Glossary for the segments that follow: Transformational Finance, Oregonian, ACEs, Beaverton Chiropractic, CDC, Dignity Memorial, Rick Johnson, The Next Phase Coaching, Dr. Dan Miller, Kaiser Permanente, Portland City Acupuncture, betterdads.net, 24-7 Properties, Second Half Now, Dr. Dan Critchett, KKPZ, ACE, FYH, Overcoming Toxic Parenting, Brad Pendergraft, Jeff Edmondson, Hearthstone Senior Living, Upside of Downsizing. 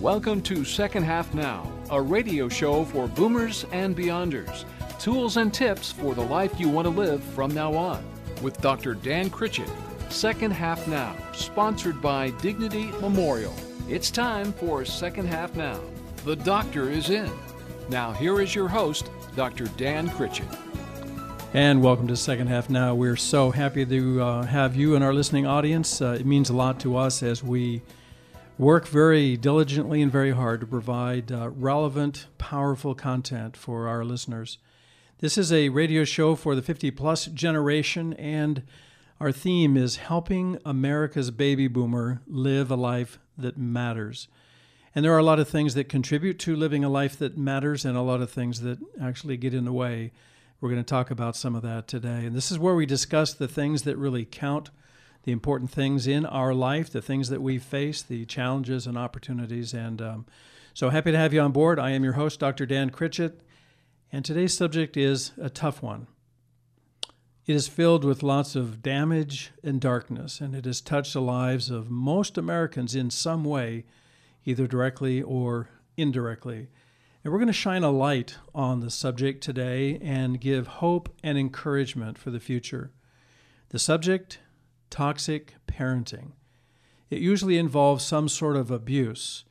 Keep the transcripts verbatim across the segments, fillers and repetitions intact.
Welcome to Second Half Now, a radio show for boomers and beyonders. Tools and tips for the life you want to live from now on with Doctor Dan Critchett. Second Half Now, sponsored by Dignity Memorial. It's time for Second Half Now. The doctor is in. Now here is your host, Doctor Dan Critchett. And welcome to Second Half Now. We're so happy to uh, have you in our listening audience. Uh, it means a lot to us as we work very diligently and very hard to provide uh, relevant, powerful content for our listeners. This is a radio show for the fifty-plus generation, and our theme is helping America's baby boomer live a life that matters. And there are a lot of things that contribute to living a life that matters and a lot of things that actually get in the way. We're going to talk about some of that today. And this is where we discuss the things that really count, the important things in our life, the things that we face, the challenges and opportunities. And um, so happy to have you on board. I am your host, Doctor Dan Critchett, and today's subject is a tough one. It is filled with lots of damage and darkness, and it has touched the lives of most Americans in some way, either directly or indirectly. And we're going to shine a light on the subject today and give hope and encouragement for the future. The subject: toxic parenting. It usually involves some sort of abuse.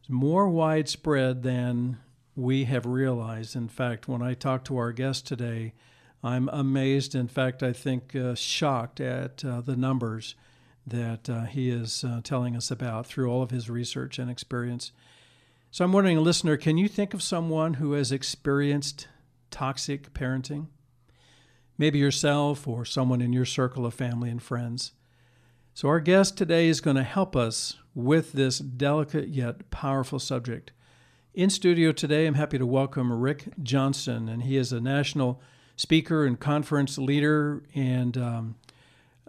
It's more widespread than we have realized. In fact, when I talk to our guest today, I'm amazed, in fact, I think uh, shocked at uh, the numbers that uh, he is uh, telling us about through all of his research and experience. So I'm wondering, listener, can you think of someone who has experienced toxic parenting? Maybe yourself or someone in your circle of family and friends. So our guest today is going to help us with this delicate yet powerful subject. In studio today, I'm happy to welcome Rick Johnson, and he is a national speaker and conference leader and um,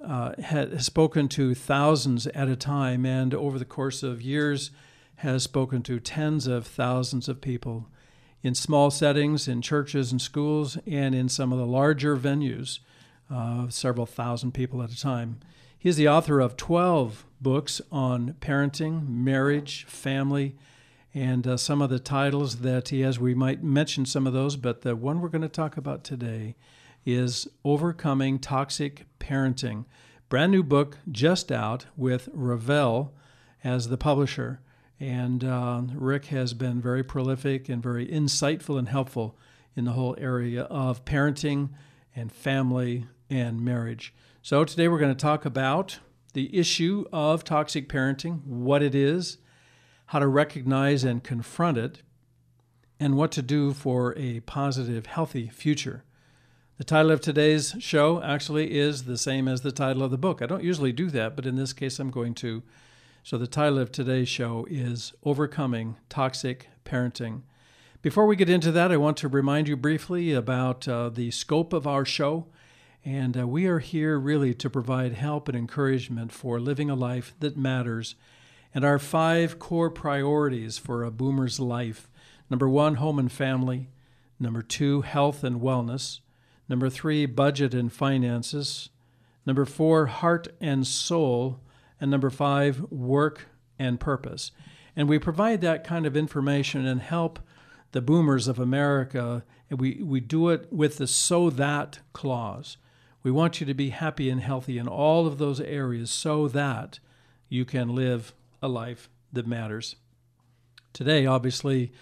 uh, has spoken to thousands at a time, and over the course of years has spoken to tens of thousands of people in small settings, in churches and schools, and in some of the larger venues, uh, several thousand people at a time. He is the author of twelve books on parenting, marriage, family, and uh, some of the titles that he has. We might mention some of those, but the one we're going to talk about today is Overcoming Toxic Parenting, brand new book just out with Revell as the publisher. And uh, Rick has been very prolific and very insightful and helpful in the whole area of parenting and family and marriage. So today we're going to talk about the issue of toxic parenting, what it is, how to recognize and confront it, and what to do for a positive, healthy future. The title of today's show actually is the same as the title of the book. I don't usually do that, but in this case I'm going to. So the title of today's show is Overcoming Toxic Parenting. Before we get into that, I want to remind you briefly about uh, the scope of our show. And uh, we are here really to provide help and encouragement for living a life that matters. And our five core priorities for a boomer's life. Number one, home and family. Number two, health and wellness. Number three, budget and finances. Number four, heart and soul. And number five, work and purpose. And we provide that kind of information and help the boomers of America. And we, we do it with the so that clause. We want you to be happy and healthy in all of those areas so that you can live a life that matters. Today, obviously,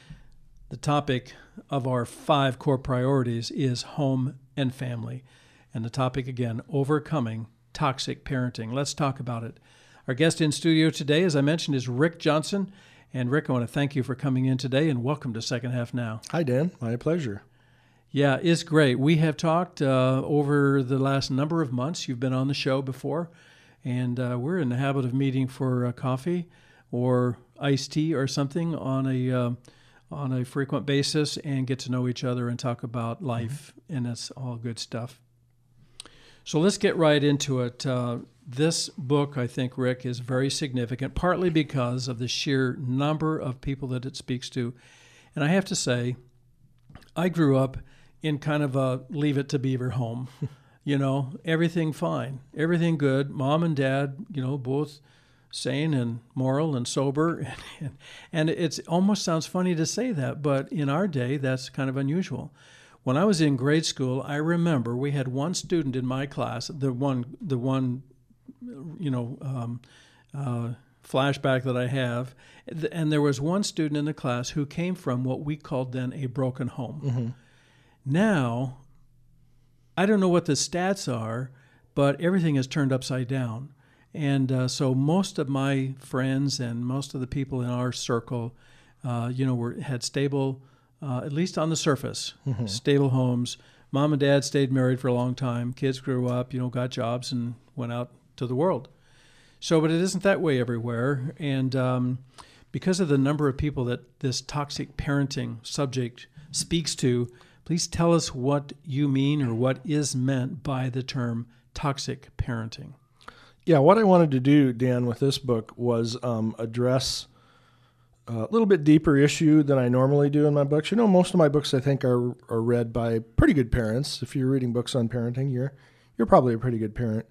the topic of our five core priorities is home and family. And the topic, again, overcoming toxic parenting. Let's talk about it. Our guest in studio today, as I mentioned, is Rick Johnson. And Rick, I want to thank you for coming in today and welcome to Second Half Now. Hi, Dan. My pleasure. Yeah, it's great. We have talked uh, over the last number of months. You've been on the show before, and uh, we're in the habit of meeting for uh, coffee or iced tea or something on a uh, on a frequent basis and get to know each other and talk about life, mm-hmm. and it's all good stuff. So let's get right into it. Uh, this book, I think, Rick, is very significant, partly because of the sheer number of people that it speaks to. And I have to say, I grew up in kind of a leave it to beaver home. You know, everything fine, everything good. Mom and dad, you know, both sane and moral and sober. And, and it almost sounds funny to say that, but in our day, that's kind of unusual. When I was in grade school, I remember we had one student in my class, the one, the one, you know, um, uh, flashback that I have. And there was one student in the class who came from what we called then a broken home. Mm-hmm. Now, I don't know what the stats are, but everything is turned upside down. And uh, so most of my friends and most of the people in our circle, uh, you know, were had stable, uh, at least on the surface, mm-hmm. stable homes. Mom and dad stayed married for a long time. Kids grew up, you know, got jobs and went out to the world. So, but it isn't that way everywhere. And um, because of the number of people that this toxic parenting subject speaks to, please tell us what you mean or what is meant by the term toxic parenting. Yeah, what I wanted to do, Dan, with this book was um, address a little bit deeper issue than I normally do in my books. You know, most of my books, I think, are are read by pretty good parents. If you're reading books on parenting, you're you're probably a pretty good parent.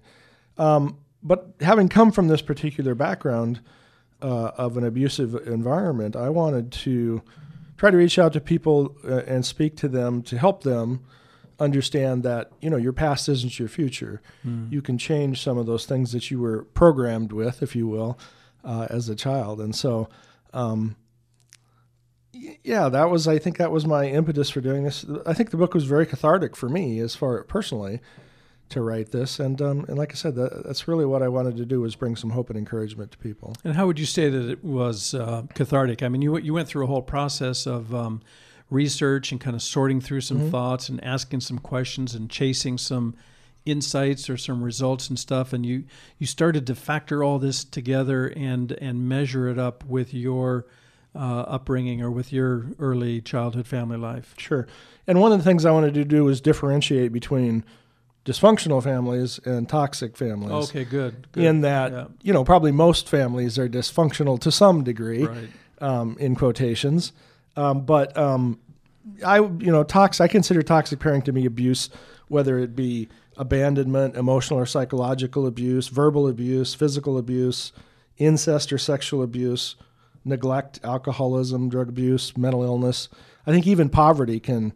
Um, but having come from this particular background uh, of an abusive environment, I wanted to try to reach out to people uh, and speak to them to help them understand that, you know, your past isn't your future. Mm. You can change some of those things that you were programmed with, if you will, uh, as a child. And so, um, yeah, that was, I think that was my impetus for doing this. I think the book was very cathartic for me as far personally to write this. And, um, and like I said, that, that's really what I wanted to do was bring some hope and encouragement to people. And how would you say that it was uh, cathartic? I mean, you, you went through a whole process of, um, research and kind of sorting through some mm-hmm. thoughts and asking some questions and chasing some insights or some results and stuff. And you, you started to factor all this together and, and measure it up with your uh, upbringing or with your early childhood family life. Sure. And one of the things I wanted to do was differentiate between dysfunctional families and toxic families. Okay, good. good. In that, yeah. you know, probably most families are dysfunctional to some degree, right. um, in quotations. Um, but um, I, you know, tox, I consider toxic parenting to be abuse, whether it be abandonment, emotional or psychological abuse, verbal abuse, physical abuse, incest or sexual abuse, neglect, alcoholism, drug abuse, mental illness. I think even poverty can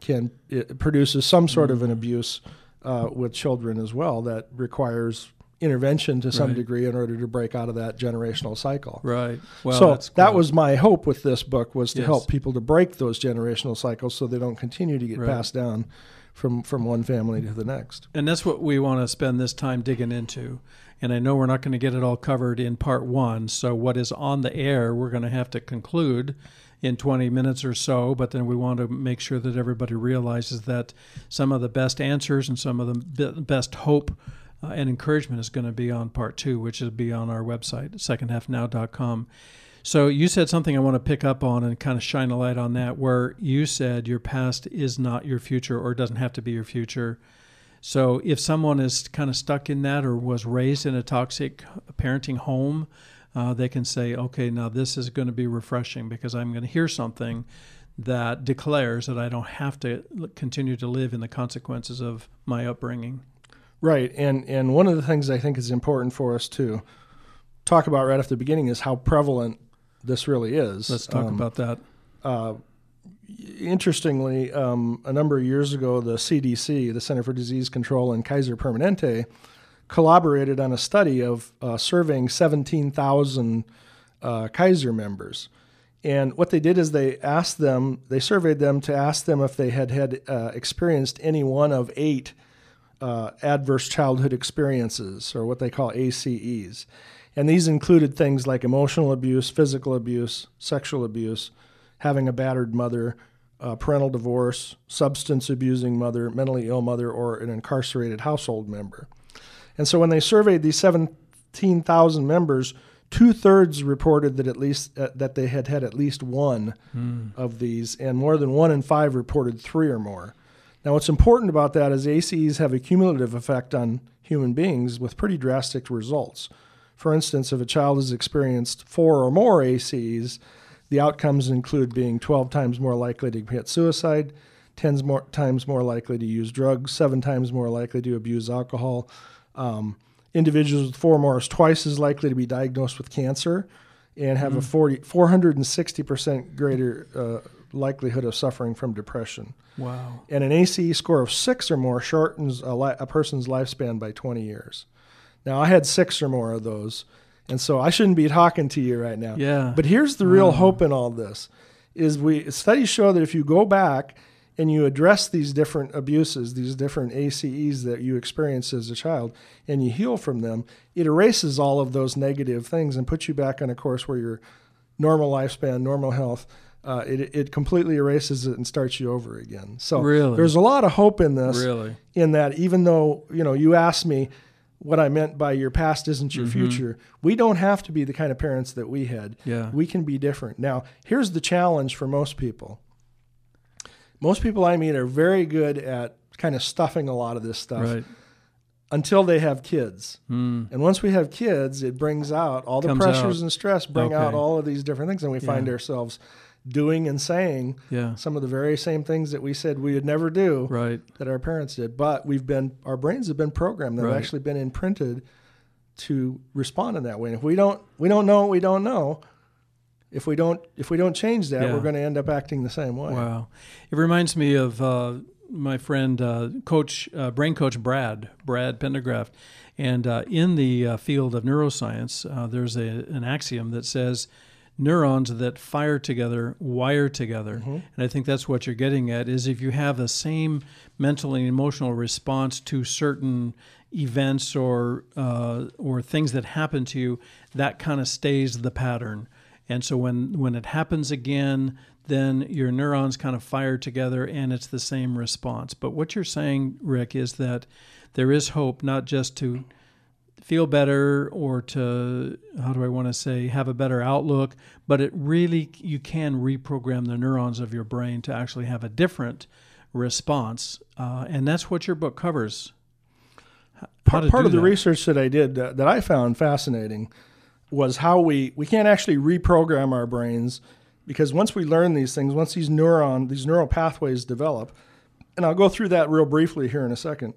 can it produces some sort mm-hmm. of an abuse uh, with children as well that requires intervention to some right. degree in order to break out of that generational cycle. Right. Well, so that's that was my hope with this book was to yes. help people to break those generational cycles so they don't continue to get right. passed down from, from one family to the next. And that's what we want to spend this time digging into. And I know we're not going to get it all covered in part one. So what is on the air, we're going to have to conclude in twenty minutes or so, but then we want to make sure that everybody realizes that some of the best answers and some of the best hope Uh, and encouragement is going to be on part two, which will be on our website, second half now dot com. So you said something I want to pick up on and kind of shine a light on that, where you said your past is not your future or doesn't have to be your future. So if someone is kind of stuck in that or was raised in a toxic parenting home, uh, they can say, okay, now this is going to be refreshing because I'm going to hear something that declares that I don't have to continue to live in the consequences of my upbringing. Right, and and one of the things I think is important for us to talk about right off the beginning is how prevalent this really is. Let's talk um, about that. Uh, interestingly, um, a number of years ago, the C D C, the Center for Disease Control, and Kaiser Permanente collaborated on a study of uh, surveying seventeen thousand uh, Kaiser members. And what they did is they asked them, they surveyed them to ask them if they had had uh, experienced any one of eight Uh, adverse childhood experiences, or what they call A C Es. And these included things like emotional abuse, physical abuse, sexual abuse, having a battered mother, uh, parental divorce, substance-abusing mother, mentally ill mother, or an incarcerated household member. And so when they surveyed these seventeen thousand members, two-thirds reported that at least uh, that they had had at least one mm. of these, and more than one in five reported three or more. Now, what's important about that is A C Es have a cumulative effect on human beings with pretty drastic results. For instance, if a child has experienced four or more A C Es, the outcomes include being twelve times more likely to commit suicide, ten more, times more likely to use drugs, seven times more likely to abuse alcohol. Um, individuals with four or more is twice as likely to be diagnosed with cancer and have mm. a forty, four hundred sixty percent greater uh, likelihood of suffering from depression. Wow. And an A C E score of six or more shortens a, li- a person's lifespan by twenty years. Now, I had six or more of those, and so I shouldn't be talking to you right now. Yeah. But here's the real wow. hope in all this, is we studies show that if you go back and you address these different abuses, these different A C Es that you experienced as a child, and you heal from them, it erases all of those negative things and puts you back on a course where your normal lifespan, normal health, uh, it, it completely erases it and starts you over again. So really? There's a lot of hope in this, really. In that even though, you know, you asked me, what I meant by your past isn't your mm-hmm. future, we don't have to be the kind of parents that we had. Yeah. We can be different. Now, here's the challenge for most people. Most people I meet are very good at kind of stuffing a lot of this stuff right. until they have kids. Mm. And once we have kids, it brings out all the Comes pressures out. And stress, bring okay. out all of these different things, and we yeah. find ourselves doing and saying yeah. some of the very same things that we said we would never do right. that our parents did. But we've been, our brains have been programmed. They've right. actually been imprinted to respond in that way. And if we don't, we don't know what we don't know. If we don't, if we don't change that, yeah. we're going to end up acting the same way. Wow. It reminds me of uh, my friend, uh, coach, uh, brain coach, Brad, Brad Pendergraft. And uh, in the uh, field of neuroscience, uh, there's a, an axiom that says, neurons that fire together wire together. Mm-hmm. And I think that's what you're getting at, is if you have the same mental and emotional response to certain events or uh, or things that happen to you, that kind of stays the pattern. And so when, when it happens again, then your neurons kind of fire together and it's the same response. But what you're saying, Rick, is that there is hope, not just to feel better or to, how do I want to say, have a better outlook, but it really, you can reprogram the neurons of your brain to actually have a different response. Uh, and that's what your book covers. Part, part of that. The research that I did uh, that I found fascinating was how we, we can't actually reprogram our brains, because once we learn these things, once these neuron, these neural pathways develop, and I'll go through that real briefly here in a second,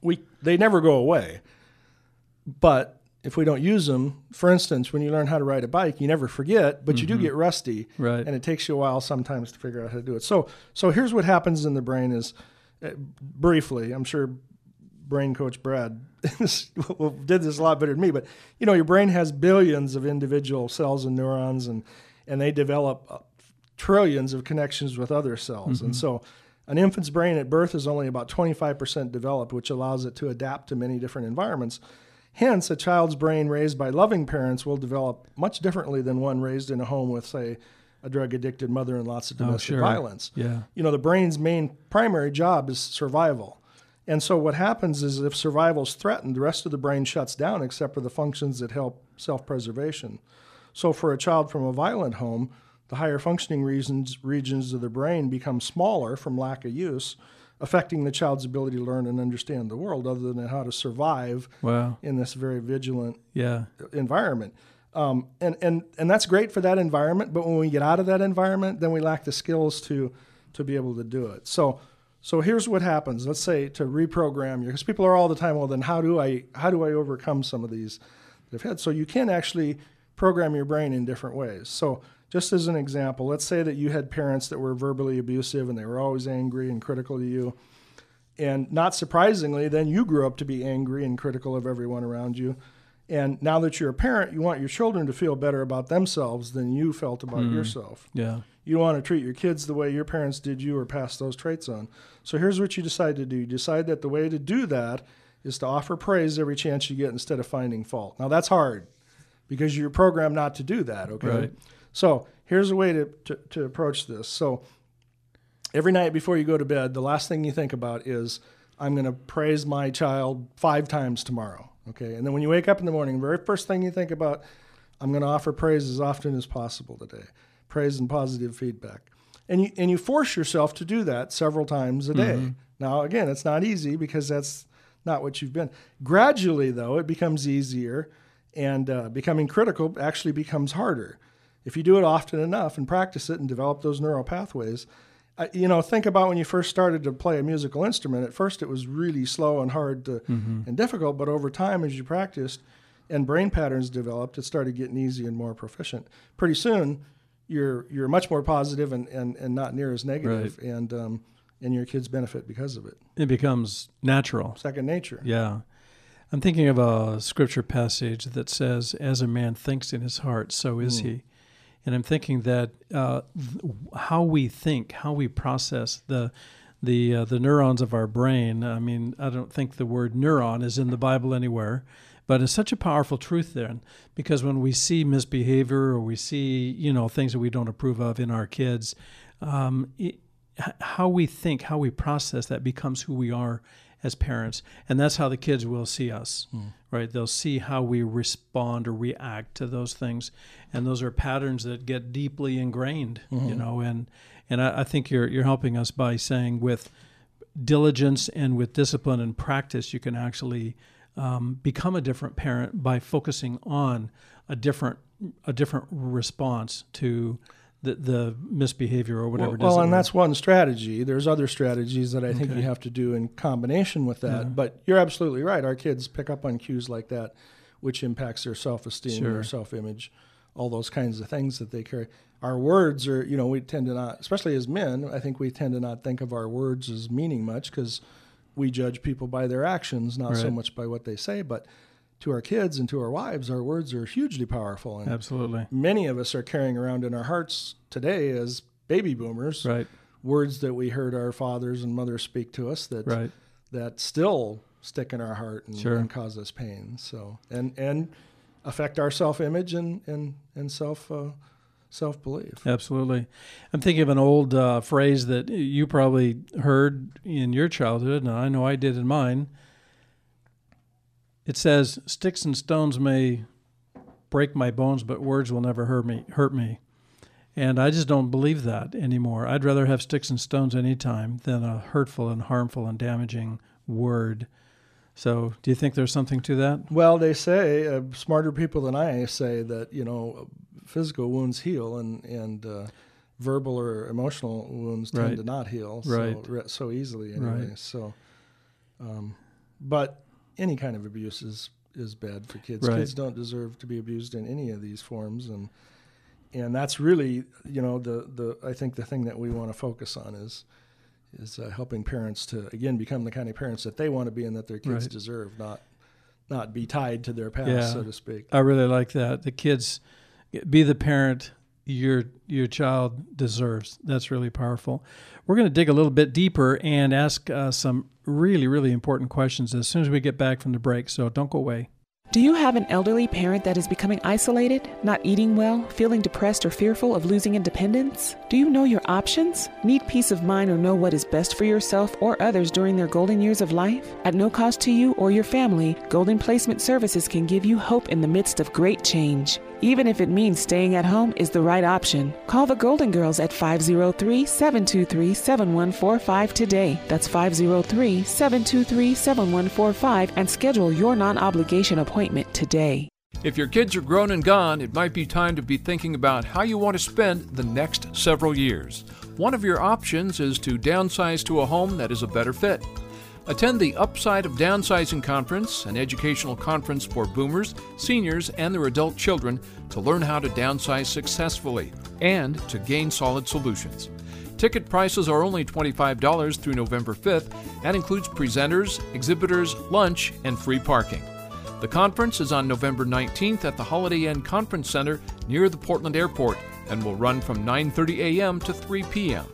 we they never go away. But if we don't use them, for instance, when you learn how to ride a bike, you never forget, but mm-hmm. you do get rusty, right. and it takes you a while sometimes to figure out how to do it. So so here's what happens in the brain is, uh, briefly, I'm sure brain coach Brad did this a lot better than me, but you know, your brain has billions of individual cells and neurons, and, and they develop trillions of connections with other cells. Mm-hmm. And so an infant's brain at birth is only about twenty-five percent developed, which allows it to adapt to many different environments. Hence, a child's brain raised by loving parents will develop much differently than one raised in a home with, say, a drug-addicted mother and lots of domestic oh, sure. violence. Yeah. You know, the brain's main primary job is survival. And so what happens is if survival's threatened, the rest of the brain shuts down except for the functions that help self-preservation. So for a child from a violent home, the higher functioning regions, regions of the brain become smaller from lack of use, affecting the child's ability to learn and understand the world other than how to survive wow. in this very vigilant yeah. environment. Um, and, and and that's great for that environment, but when we get out of that environment, then we lack the skills to to be able to do it. So so here's what happens. Let's say to reprogram your, because people are all the time, well, then how do I how do I overcome some of these that I've had? So you can actually program your brain in different ways. So just as an example, let's say that you had parents that were verbally abusive and they were always angry and critical to you. And not surprisingly, then you grew up to be angry and critical of everyone around you. And now that you're a parent, you want your children to feel better about themselves than you felt about mm. yourself. Yeah. You want to treat your kids the way your parents did you or pass those traits on. So here's what you decide to do. You decide that the way to do that is to offer praise every chance you get instead of finding fault. Now that's hard because you're programmed not to do that, okay? Right. So here's a way to, to, to approach this. So every night before you go to bed, the last thing you think about is, I'm going to praise my child five times tomorrow. Okay. And then when you wake up in the morning, very first thing you think about, I'm going to offer praise as often as possible today. Praise and positive feedback. And you, and you force yourself to do that several times a day. Mm-hmm. Now, again, it's not easy because that's not what you've been. Gradually, though, it becomes easier, and uh, becoming critical actually becomes harder. If you do it often enough and practice it and develop those neural pathways, I, you know, think about when you first started to play a musical instrument. At first, it was really slow and hard to, mm-hmm. and difficult, but over time, as you practiced and brain patterns developed, it started getting easy and more proficient. Pretty soon, you're you're much more positive and, and, and not near as negative. Right. And um, and your kids benefit because of it. It becomes natural. Second nature. Yeah. I'm thinking of a scripture passage that says, as a man thinks in his heart, so is mm. he. And I'm thinking that uh, th- how we think, how we process the the uh, the neurons of our brain. I mean, I don't think the word neuron is in the Bible anywhere, but it's such a powerful truth there, because when we see misbehavior or we see, you know, things that we don't approve of in our kids, um, it, how we think, how we process that becomes who we are as parents. And that's how the kids will see us, mm. right? They'll see how we respond or react to those things. And those are patterns that get deeply ingrained, mm-hmm. you know, and, and I, I think you're, you're helping us by saying with diligence and with discipline and practice, you can actually um, become a different parent by focusing on a different, a different response to The, the misbehavior or whatever. Well, it is well and it that's one strategy. There's other strategies that I think okay. you have to do in combination with that. Yeah. But you're absolutely right. Our kids pick up on cues like that, which impacts their self-esteem, sure. their self-image, all those kinds of things that they carry. Our words are, you know, we tend to not, especially as men, I think we tend to not think of our words as meaning much because we judge people by their actions, not right. so much by what they say, but to our kids and to our wives, our words are hugely powerful. And absolutely. Many of us are carrying around in our hearts today as baby boomers, right. words that we heard our fathers and mothers speak to us that right. that still stick in our heart and, sure. and cause us pain. So and and affect our self-image and and and self uh, self-belief. Absolutely. I'm thinking of an old uh, phrase that you probably heard in your childhood, and I know I did in mine. It says, sticks and stones may break my bones, but words will never hurt me. Hurt me, And I just don't believe that anymore. I'd rather have sticks and stones any time than a hurtful and harmful and damaging word. So do you think there's something to that? Well, they say, uh, smarter people than I say that, you know, physical wounds heal and, and uh, verbal or emotional wounds tend right. to not heal right. so, so easily anyway. Right. So, um, but... any kind of abuse is, is bad for kids. Right. Kids don't deserve to be abused in any of these forms, and and that's really, you know, the, the I think the thing that we want to focus on is is uh, helping parents to again become the kind of parents that they want to be and that their kids right. deserve, not not be tied to their past, yeah. so to speak. I really like that. The kids be the parent your your child deserves. That's really powerful. We're going to dig a little bit deeper and ask uh, some really, really important questions as soon as we get back from the break, so don't go away. Do you have an elderly parent that is becoming isolated, not eating well, feeling depressed or fearful of losing independence? Do you know your options? Need peace of mind or know what is best for yourself or others during their golden years of life? At no cost to you or your family, Golden Placement Services can give you hope in the midst of great change. Even if it means staying at home is the right option. Call the Golden Girls at five oh three, seven two three, seven one four five today. That's five oh three, seven two three, seven one four five and schedule your non-obligation appointment today. If your kids are grown and gone, it might be time to be thinking about how you want to spend the next several years. One of your options is to downsize to a home that is a better fit. Attend the Upside of Downsizing Conference, an educational conference for boomers, seniors, and their adult children to learn how to downsize successfully and to gain solid solutions. Ticket prices are only twenty-five dollars through November fifth and includes presenters, exhibitors, lunch, and free parking. The conference is on November nineteenth at the Holiday Inn Conference Center near the Portland Airport and will run from nine thirty a.m. to three p.m.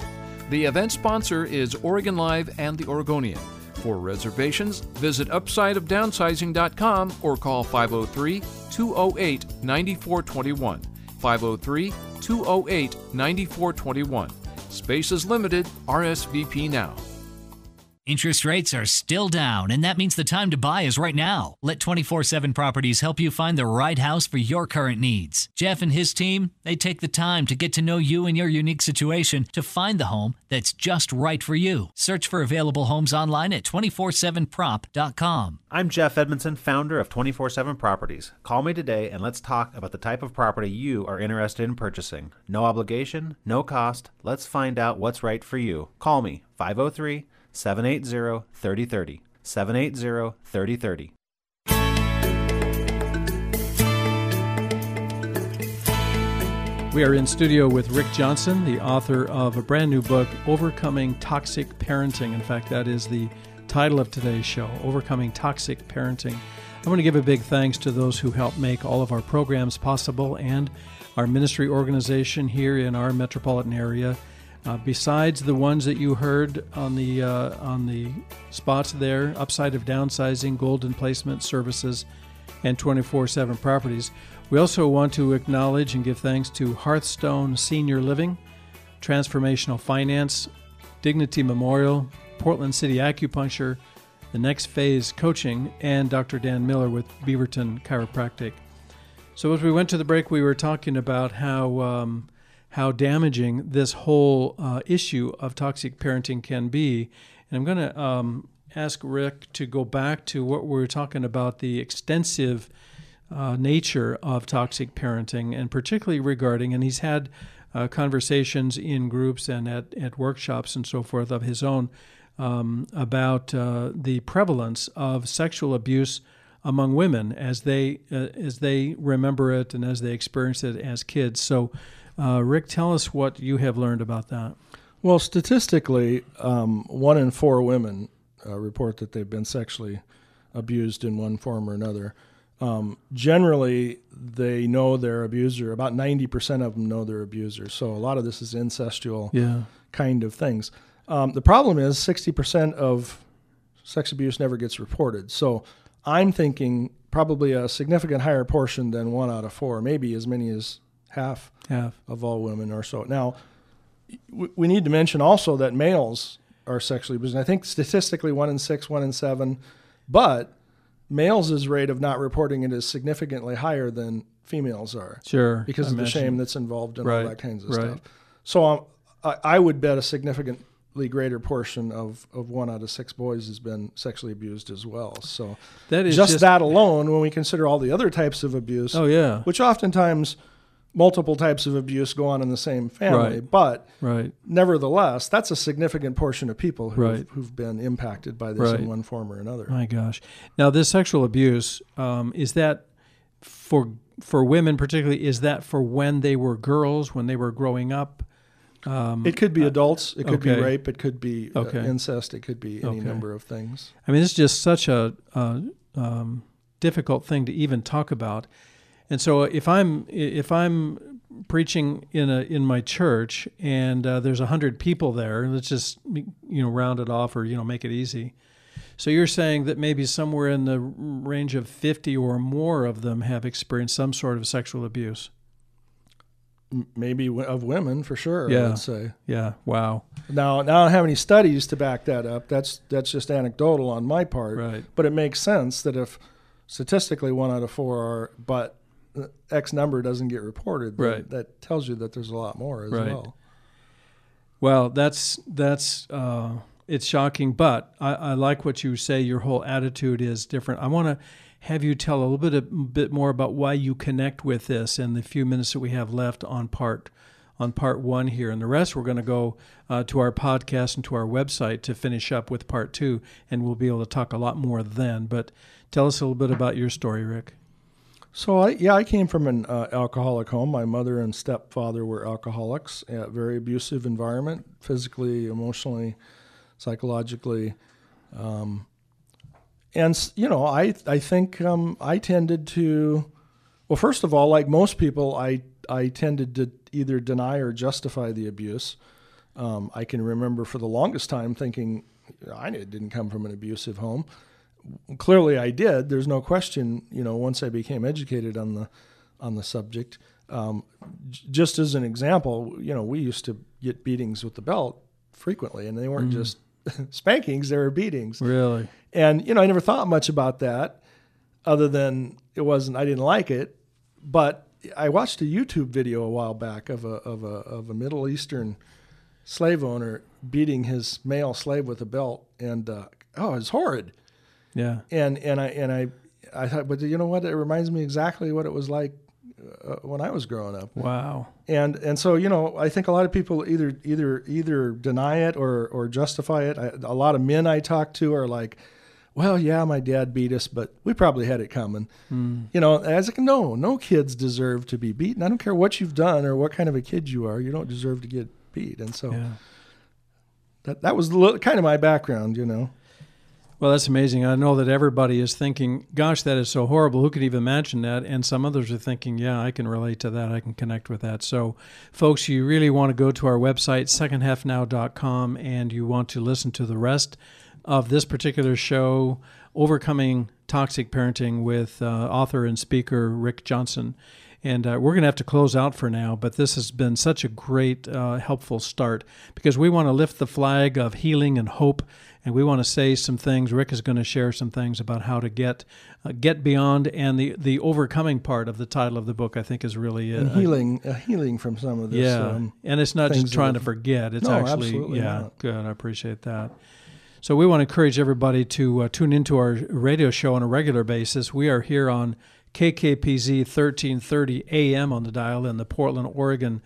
The event sponsor is Oregon Live and the Oregonian. For reservations, visit upside of downsizing dot com or call five oh three, two oh eight, nine four two one, five oh three, two oh eight, nine four two one. Space is limited. R S V P now. Interest rates are still down, and that means the time to buy is right now. Let twenty-four seven Properties help you find the right house for your current needs. Jeff and his team, they take the time to get to know you and your unique situation to find the home that's just right for you. Search for available homes online at two four seven prop dot com. I'm Jeff Edmondson, founder of twenty-four seven Properties. Call me today and let's talk about the type of property you are interested in purchasing. No obligation, no cost. Let's find out what's right for you. Call me, five oh three, seven eight zero, three zero three zero, seven eight zero, three zero three zero. We are in studio with Rick Johnson, the author of a brand new book, Overcoming Toxic Parenting. In fact, that is the title of today's show, Overcoming Toxic Parenting. I want to give a big thanks to those who help make all of our programs possible and our ministry organization here in our metropolitan area. Uh, besides the ones that you heard on the uh, on the spots there, Upside of Downsizing, Golden Placement Services, and twenty-four seven Properties, we also want to acknowledge and give thanks to Hearthstone Senior Living, Transformational Finance, Dignity Memorial, Portland City Acupuncture, The Next Phase Coaching, and Doctor Dan Miller with Beaverton Chiropractic. So as we went to the break, we were talking about how... Um, how damaging this whole uh, issue of toxic parenting can be. And I'm going to um, ask Rick to go back to what we were talking about, the extensive uh, nature of toxic parenting, and particularly regarding, and he's had uh, conversations in groups and at, at workshops and so forth of his own um, about uh, the prevalence of sexual abuse among women as they uh, as they remember it and as they experience it as kids. So Uh, Rick, tell us what you have learned about that. Well, statistically, um, one in four women uh, report that they've been sexually abused in one form or another. Um, generally, they know their abuser. About ninety percent of them know their abuser. So a lot of this is incestual yeah. kind of things. Um, the problem is sixty percent of sex abuse never gets reported. So I'm thinking probably a significant higher portion than one out of four, maybe as many as Half, half of all women or so. Now, w- we need to mention also that males are sexually abused. And I think statistically one in six, one in seven, but males' rate of not reporting it is significantly higher than females are. Sure. Because I of imagine. the shame that's involved and right. all that kinds of right. stuff. So um, I, I would bet a significantly greater portion of, of one out of six boys has been sexually abused as well. So that is just, just that alone, when we consider all the other types of abuse, oh, yeah. which oftentimes... multiple types of abuse go on in the same family, right. but right. nevertheless, that's a significant portion of people who've, right. who've been impacted by this right. in one form or another. My gosh. Now, this sexual abuse, um, is that for for women particularly, is that for when they were girls, when they were growing up? Um, it could be adults. It could okay. be rape. It could be okay. uh, incest. It could be any okay. number of things. I mean, it's just such a uh, um, difficult thing to even talk about. And so, if I'm if I'm preaching in a in my church and uh, there's a hundred people there, let's just you know round it off or you know make it easy. So you're saying that maybe somewhere in the range of fifty or more of them have experienced some sort of sexual abuse. Maybe of women for sure. Yeah. I would say. Yeah. Wow. Now, now I don't have any studies to back that up. That's that's just anecdotal on my part. Right. But it makes sense that if statistically one out of four are, but X number doesn't get reported, right. that tells you that there's a lot more as right. well. Well, that's, that's uh, it's shocking, but I, I like what you say. Your whole attitude is different. I want to have you tell a little bit, a bit more about why you connect with this in the few minutes that we have left on part on part one here. And the rest, we're going to go uh, to our podcast and to our website to finish up with part two, and we'll be able to talk a lot more then. But tell us a little bit about your story, Rick. So, I, yeah, I came from an uh, alcoholic home. My mother and stepfather were alcoholics, a very abusive environment, physically, emotionally, psychologically. Um, and, you know, I I think um, I tended to, well, first of all, like most people, I, I tended to either deny or justify the abuse. Um, I can remember for the longest time thinking, I didn't come from an abusive home. Clearly I did. There's no question, you know, once I became educated on the on the subject. Um, j- just as an example, you know, we used to get beatings with the belt frequently, and they weren't mm. just spankings, there were beatings. Really? And, you know, I never thought much about that other than it wasn't, I didn't like it. But I watched a YouTube video a while back of a, of a, of a Middle Eastern slave owner beating his male slave with a belt. And, uh, oh, it's horrid. Yeah. And, and I, and I, I thought, but you know what? It reminds me exactly what it was like uh, when I was growing up. Wow. And and so, you know, I think a lot of people either either either deny it or or justify it. I, a lot of men I talk to are like, well, yeah, my dad beat us, but we probably had it coming. Mm. You know, I was like, no, no kids deserve to be beaten. I don't care what you've done or what kind of a kid you are. You don't deserve to get beat. And so yeah. that that was kind of my background, you know. Well, that's amazing. I know that everybody is thinking, gosh, that is so horrible. Who could even imagine that? And some others are thinking, yeah, I can relate to that. I can connect with that. So, folks, you really want to go to our website, second half now dot com, and you want to listen to the rest of this particular show, Overcoming Toxic Parenting, with uh, author and speaker Rick Johnson. And uh, we're going to have to close out for now, but this has been such a great, uh, helpful start because we want to lift the flag of healing and hope, and we want to say some things. Rick is going to share some things about how to get uh, get beyond, and the, the overcoming part of the title of the book, I think, is really... A, healing a healing from some of this. Yeah, um, and it's not just trying to forget. It's no, actually... Absolutely yeah, not. Good. I appreciate that. So we want to encourage everybody to uh, tune into our radio show on a regular basis. We are here on K K P Z thirteen thirty A M on the dial in the Portland, Oregon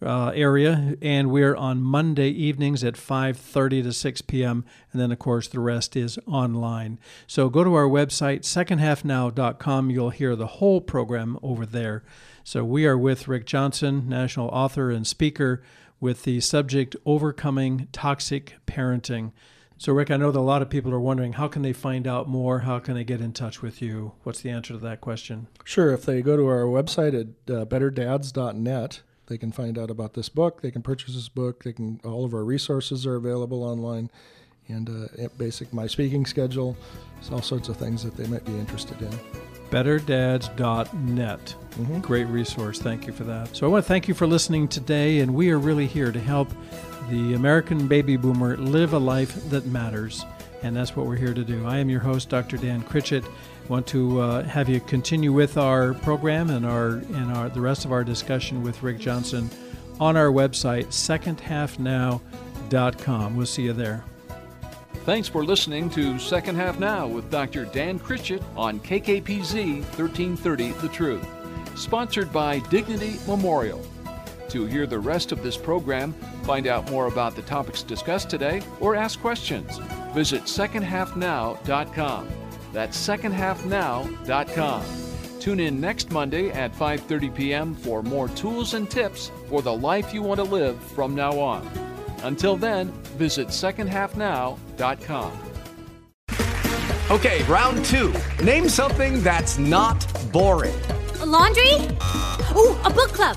uh, area. And we're on Monday evenings at five thirty to six p.m. And then, of course, the rest is online. So go to our website, second half now dot com. You'll hear the whole program over there. So we are with Rick Johnson, national author and speaker, with the subject Overcoming Toxic Parenting. So, Rick, I know that a lot of people are wondering, how can they find out more? How can they get in touch with you? What's the answer to that question? Sure. If they go to our website at uh, better dads dot net, they can find out about this book. They can purchase this book. They can. All of our resources are available online, and uh, basic my speaking schedule. It's all sorts of things that they might be interested in. better dads dot net. Mm-hmm. Great resource. Thank you for that. So I want to thank you for listening today, and we are really here to help the American baby boomer live a life that matters, and that's what we're here to do. I am your host, Doctor Dan Critchett. I want to uh, have you continue with our program and our and our the rest of our discussion with Rick Johnson on our website, second half now dot com. We'll see you there. Thanks for listening to Second Half Now with Doctor Dan Critchett on K K P Z thirteen thirty The Truth, sponsored by Dignity Memorial. To hear the rest of this program, find out more about the topics discussed today, or ask questions, visit second half now dot com. That's second half now dot com. Tune in next Monday at five thirty p.m. for more tools and tips for the life you want to live from now on. Until then, visit second half now dot com. Okay, round two. Name something that's not boring. A laundry? Ooh, a book club.